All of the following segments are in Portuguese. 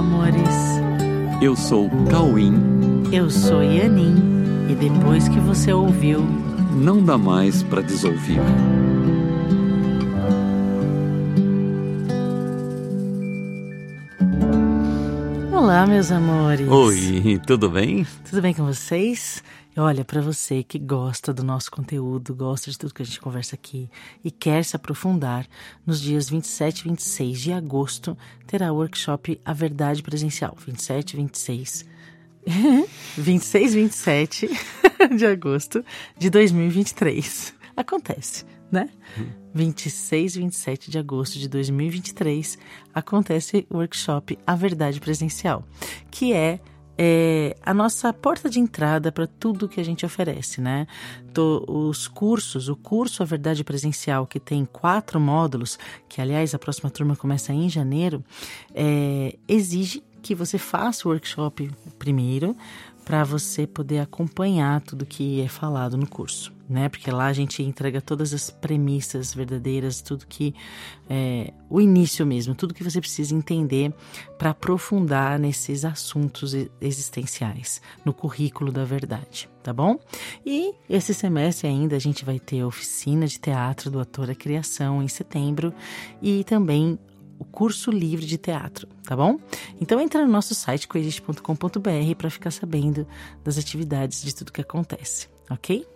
amores. Eu sou Kaw Yin. Eu sou Yan Yin. E depois que você ouviu, não dá mais para desouvir. Olá, meus amores. Oi, tudo bem? Tudo bem com vocês? Olha, para você que gosta do nosso conteúdo, gosta de tudo que a gente conversa aqui e quer se aprofundar, nos dias 27 e 26 de agosto terá o workshop A Verdade Presencial, 27 e 27 de agosto de 2023. Acontece, né? 26 e 27 de agosto de 2023 acontece o workshop A Verdade Presencial, que é a nossa porta de entrada para tudo que a gente oferece, né? Os cursos, o curso A Verdade Presencial, que tem 4 módulos, que aliás a próxima turma começa em janeiro, exige que você faça o workshop primeiro, para você poder acompanhar tudo que é falado no curso, né? Porque lá a gente entrega todas as premissas verdadeiras, tudo que é o início mesmo, tudo que você precisa entender para aprofundar nesses assuntos existenciais, no currículo da verdade, tá bom? E esse semestre ainda a gente vai ter a oficina de teatro do Ator à Criação em setembro e também o Curso Livre de Teatro, tá bom? Então entra no nosso site coexiste.com.br para ficar sabendo das atividades, de tudo que acontece, ok?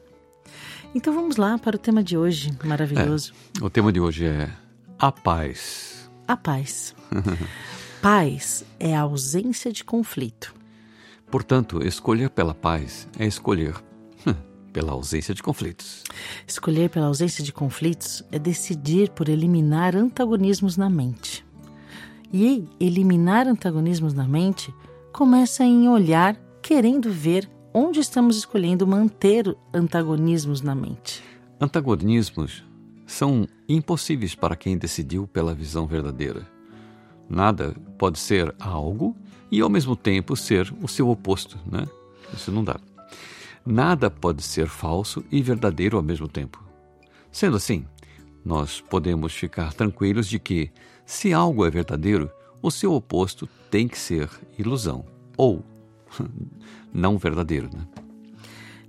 Então vamos lá para o tema de hoje, maravilhoso. O tema de hoje é a paz. A paz. Paz é a ausência de conflito. Portanto, escolher pela paz é escolher pela ausência de conflitos. Escolher pela ausência de conflitos é decidir por eliminar antagonismos na mente. E eliminar antagonismos na mente começa em olhar, querendo ver onde estamos escolhendo manter antagonismos na mente. Antagonismos são impossíveis para quem decidiu pela visão verdadeira. Nada pode ser algo e ao mesmo tempo ser o seu oposto, né? Isso não dá. Nada pode ser falso e verdadeiro ao mesmo tempo. Sendo assim, nós podemos ficar tranquilos de que, se algo é verdadeiro, o seu oposto tem que ser ilusão ou não verdadeiro, né?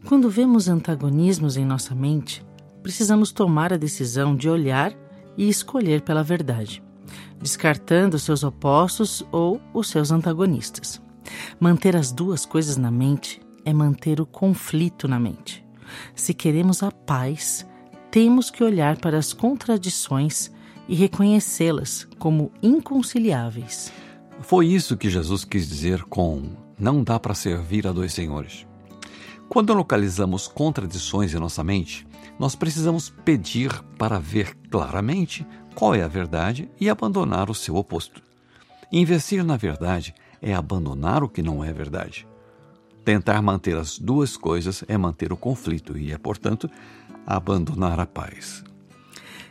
Quando vemos antagonismos em nossa mente, precisamos tomar a decisão de olhar e escolher pela verdade, descartando seus opostos ou os seus antagonistas. Manter as duas coisas na mente é manter o conflito na mente. Se queremos a paz, temos que olhar para as contradições e reconhecê-las como inconciliáveis. Foi isso que Jesus quis dizer com não dá para servir a dois senhores. Quando localizamos contradições em nossa mente, nós precisamos pedir para ver claramente qual é a verdade e abandonar o seu oposto. Investir na verdade é abandonar o que não é verdade. Tentar manter as duas coisas é manter o conflito e é, portanto, abandonar a paz.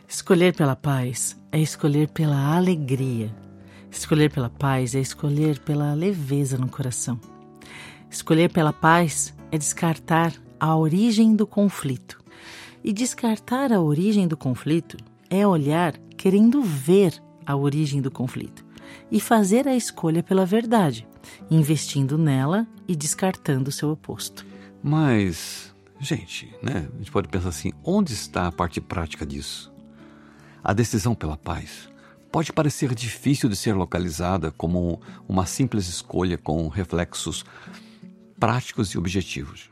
Escolher pela paz é escolher pela alegria. Escolher pela paz é escolher pela leveza no coração. Escolher pela paz é descartar a origem do conflito. E descartar a origem do conflito é olhar querendo ver a origem do conflito e fazer a escolha pela verdade, investindo nela e descartando o seu oposto. Mas, gente, né? A gente pode pensar assim, onde está a parte prática disso? A decisão pela paz pode parecer difícil de ser localizada como uma simples escolha com reflexos práticos e objetivos.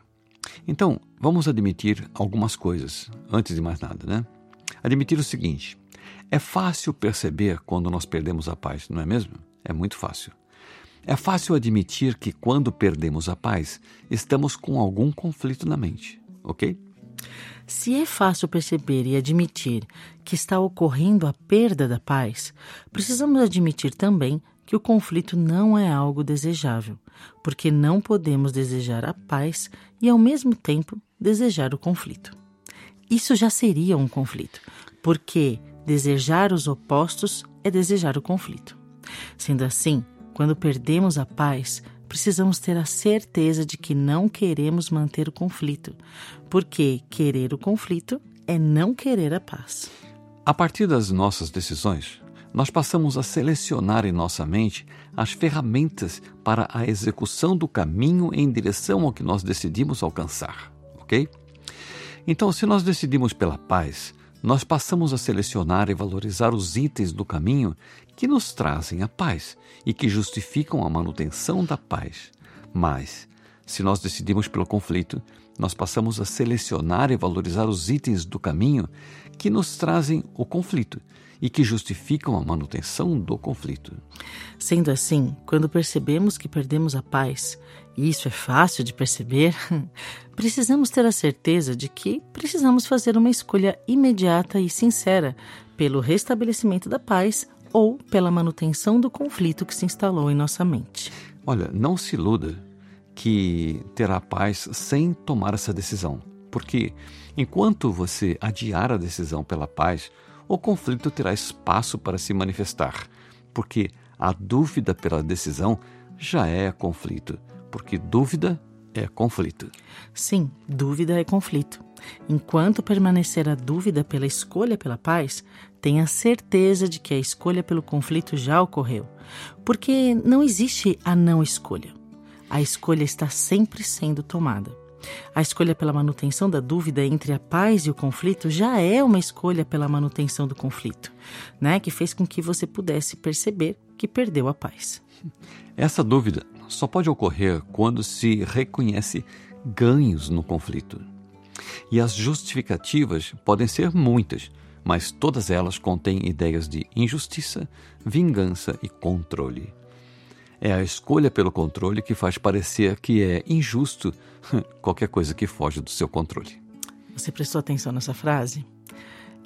Então, vamos admitir algumas coisas, antes de mais nada, né? Admitir o seguinte, é fácil perceber quando nós perdemos a paz, não é mesmo? É muito fácil. É fácil admitir que quando perdemos a paz, estamos com algum conflito na mente, ok? Se é fácil perceber e admitir que está ocorrendo a perda da paz, precisamos admitir também que o conflito não é algo desejável, porque não podemos desejar a paz e, ao mesmo tempo, desejar o conflito. Isso já seria um conflito, porque desejar os opostos é desejar o conflito. Sendo assim, quando perdemos a paz, precisamos ter a certeza de que não queremos manter o conflito, porque querer o conflito é não querer a paz. A partir das nossas decisões, nós passamos a selecionar em nossa mente as ferramentas para a execução do caminho em direção ao que nós decidimos alcançar, ok? Então, se nós decidimos pela paz, nós passamos a selecionar e valorizar os itens do caminho que nos trazem a paz e que justificam a manutenção da paz. Mas, se nós decidimos pelo conflito, nós passamos a selecionar e valorizar os itens do caminho que nos trazem o conflito e que justificam a manutenção do conflito. Sendo assim, quando percebemos que perdemos a paz, e isso é fácil de perceber, precisamos ter a certeza de que precisamos fazer uma escolha imediata e sincera pelo restabelecimento da paz ou pela manutenção do conflito que se instalou em nossa mente. Olha, não se iluda que terá paz sem tomar essa decisão, porque enquanto você adiar a decisão pela paz, o conflito terá espaço para se manifestar, porque a dúvida pela decisão já é conflito, porque dúvida é conflito. Sim, dúvida é conflito. Enquanto permanecer a dúvida pela escolha pela paz, tenha certeza de que a escolha pelo conflito já ocorreu, porque não existe a não escolha. A escolha está sempre sendo tomada. A escolha pela manutenção da dúvida entre a paz e o conflito já é uma escolha pela manutenção do conflito, né? Que fez com que você pudesse perceber que perdeu a paz. Essa dúvida só pode ocorrer quando se reconhece ganhos no conflito. E as justificativas podem ser muitas, mas todas elas contêm ideias de injustiça, vingança e controle. É a escolha pelo controle que faz parecer que é injusto qualquer coisa que foge do seu controle. Você prestou atenção nessa frase?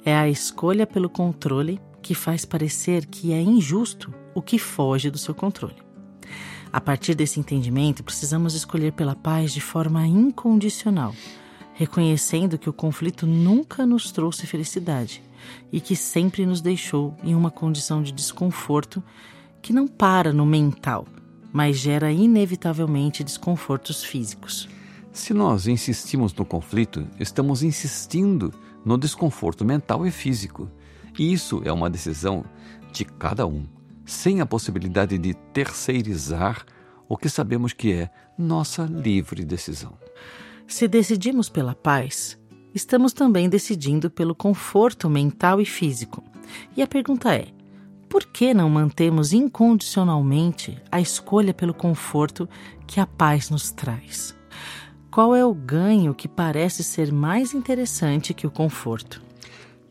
É a escolha pelo controle que faz parecer que é injusto o que foge do seu controle. A partir desse entendimento, precisamos escolher pela paz de forma incondicional, reconhecendo que o conflito nunca nos trouxe felicidade e que sempre nos deixou em uma condição de desconforto que não para no mental, mas gera inevitavelmente desconfortos físicos. Se nós insistimos no conflito, estamos insistindo no desconforto mental e físico. E isso é uma decisão de cada um, sem a possibilidade de terceirizar o que sabemos que é nossa livre decisão. Se decidimos pela paz, estamos também decidindo pelo conforto mental e físico. E a pergunta é: por que não mantemos incondicionalmente a escolha pelo conforto que a paz nos traz? Qual é o ganho que parece ser mais interessante que o conforto?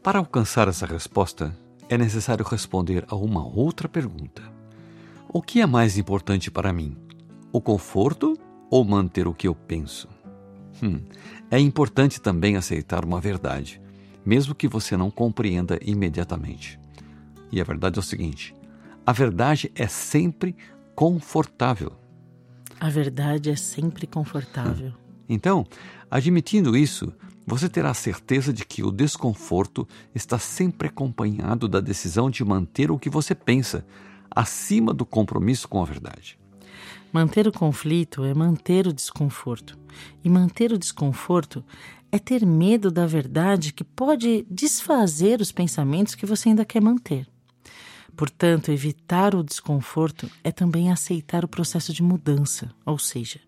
Para alcançar essa resposta, é necessário responder a uma outra pergunta. O que é mais importante para mim? O conforto ou manter o que eu penso? É importante também aceitar uma verdade, mesmo que você não compreenda imediatamente. E a verdade é o seguinte: a verdade é sempre confortável. A verdade é sempre confortável. Então, admitindo isso, você terá a certeza de que o desconforto está sempre acompanhado da decisão de manter o que você pensa, acima do compromisso com a verdade. Manter o conflito é manter o desconforto. E manter o desconforto é ter medo da verdade que pode desfazer os pensamentos que você ainda quer manter. Portanto, evitar o desconforto é também aceitar o processo de mudança, ou seja,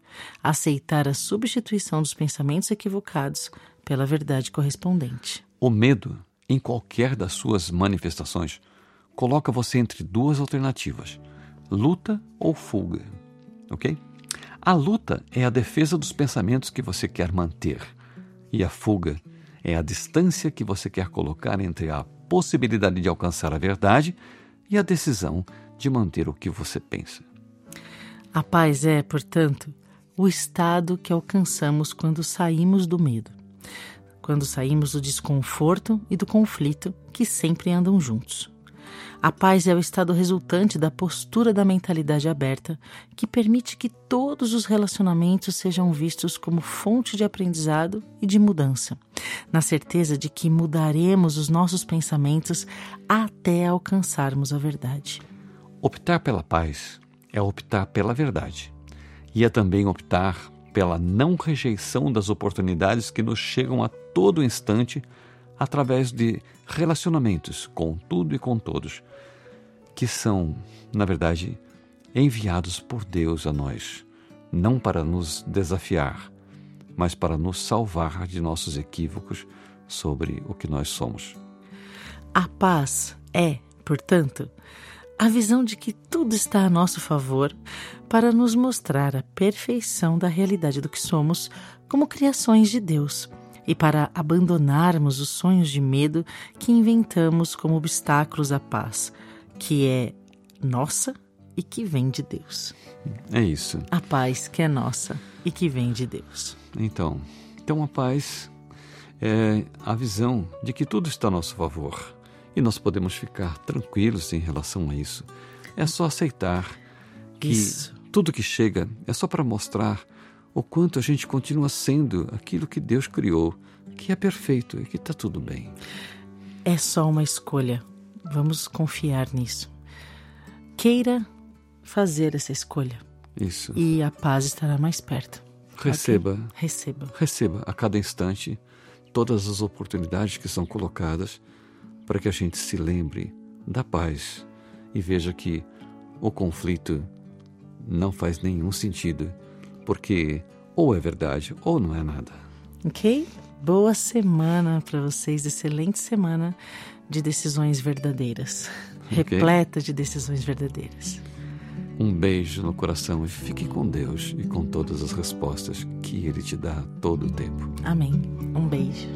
aceitar a substituição dos pensamentos equivocados pela verdade correspondente. O medo, em qualquer das suas manifestações, coloca você entre duas alternativas: luta ou fuga, ok? A luta é a defesa dos pensamentos que você quer manter, e a fuga é a distância que você quer colocar entre a possibilidade de alcançar a verdade e a decisão de manter o que você pensa. A paz é, portanto, o estado que alcançamos quando saímos do medo, quando saímos do desconforto e do conflito que sempre andam juntos. A paz é o estado resultante da postura da mentalidade aberta, que permite que todos os relacionamentos sejam vistos como fonte de aprendizado e de mudança, na certeza de que mudaremos os nossos pensamentos até alcançarmos a verdade. Optar pela paz é optar pela verdade, e é também optar pela não rejeição das oportunidades que nos chegam a todo instante através de relacionamentos com tudo e com todos, que são, na verdade, enviados por Deus a nós, não para nos desafiar, mas para nos salvar de nossos equívocos sobre o que nós somos. A paz é, portanto, a visão de que tudo está a nosso favor para nos mostrar a perfeição da realidade do que somos como criações de Deus e para abandonarmos os sonhos de medo que inventamos como obstáculos à paz, que é nossa e que vem de Deus. É isso. A paz que é nossa e que vem de Deus. Então a paz é a visão de que tudo está a nosso favor. E nós podemos ficar tranquilos em relação a isso. É só aceitar que tudo que chega é só para mostrar o quanto a gente continua sendo aquilo que Deus criou, que é perfeito e que está tudo bem. É só uma escolha. Vamos confiar nisso. Queira fazer essa escolha. Isso. E a paz estará mais perto. Receba. Okay? Receba a cada instante todas as oportunidades que são colocadas para que a gente se lembre da paz e veja que o conflito não faz nenhum sentido, porque ou é verdade ou não é nada. Ok? Boa semana para vocês, excelente semana de decisões verdadeiras, okay? Repleta de decisões verdadeiras. Um beijo no coração e fique com Deus e com todas as respostas que Ele te dá todo o tempo. Amém. Um beijo.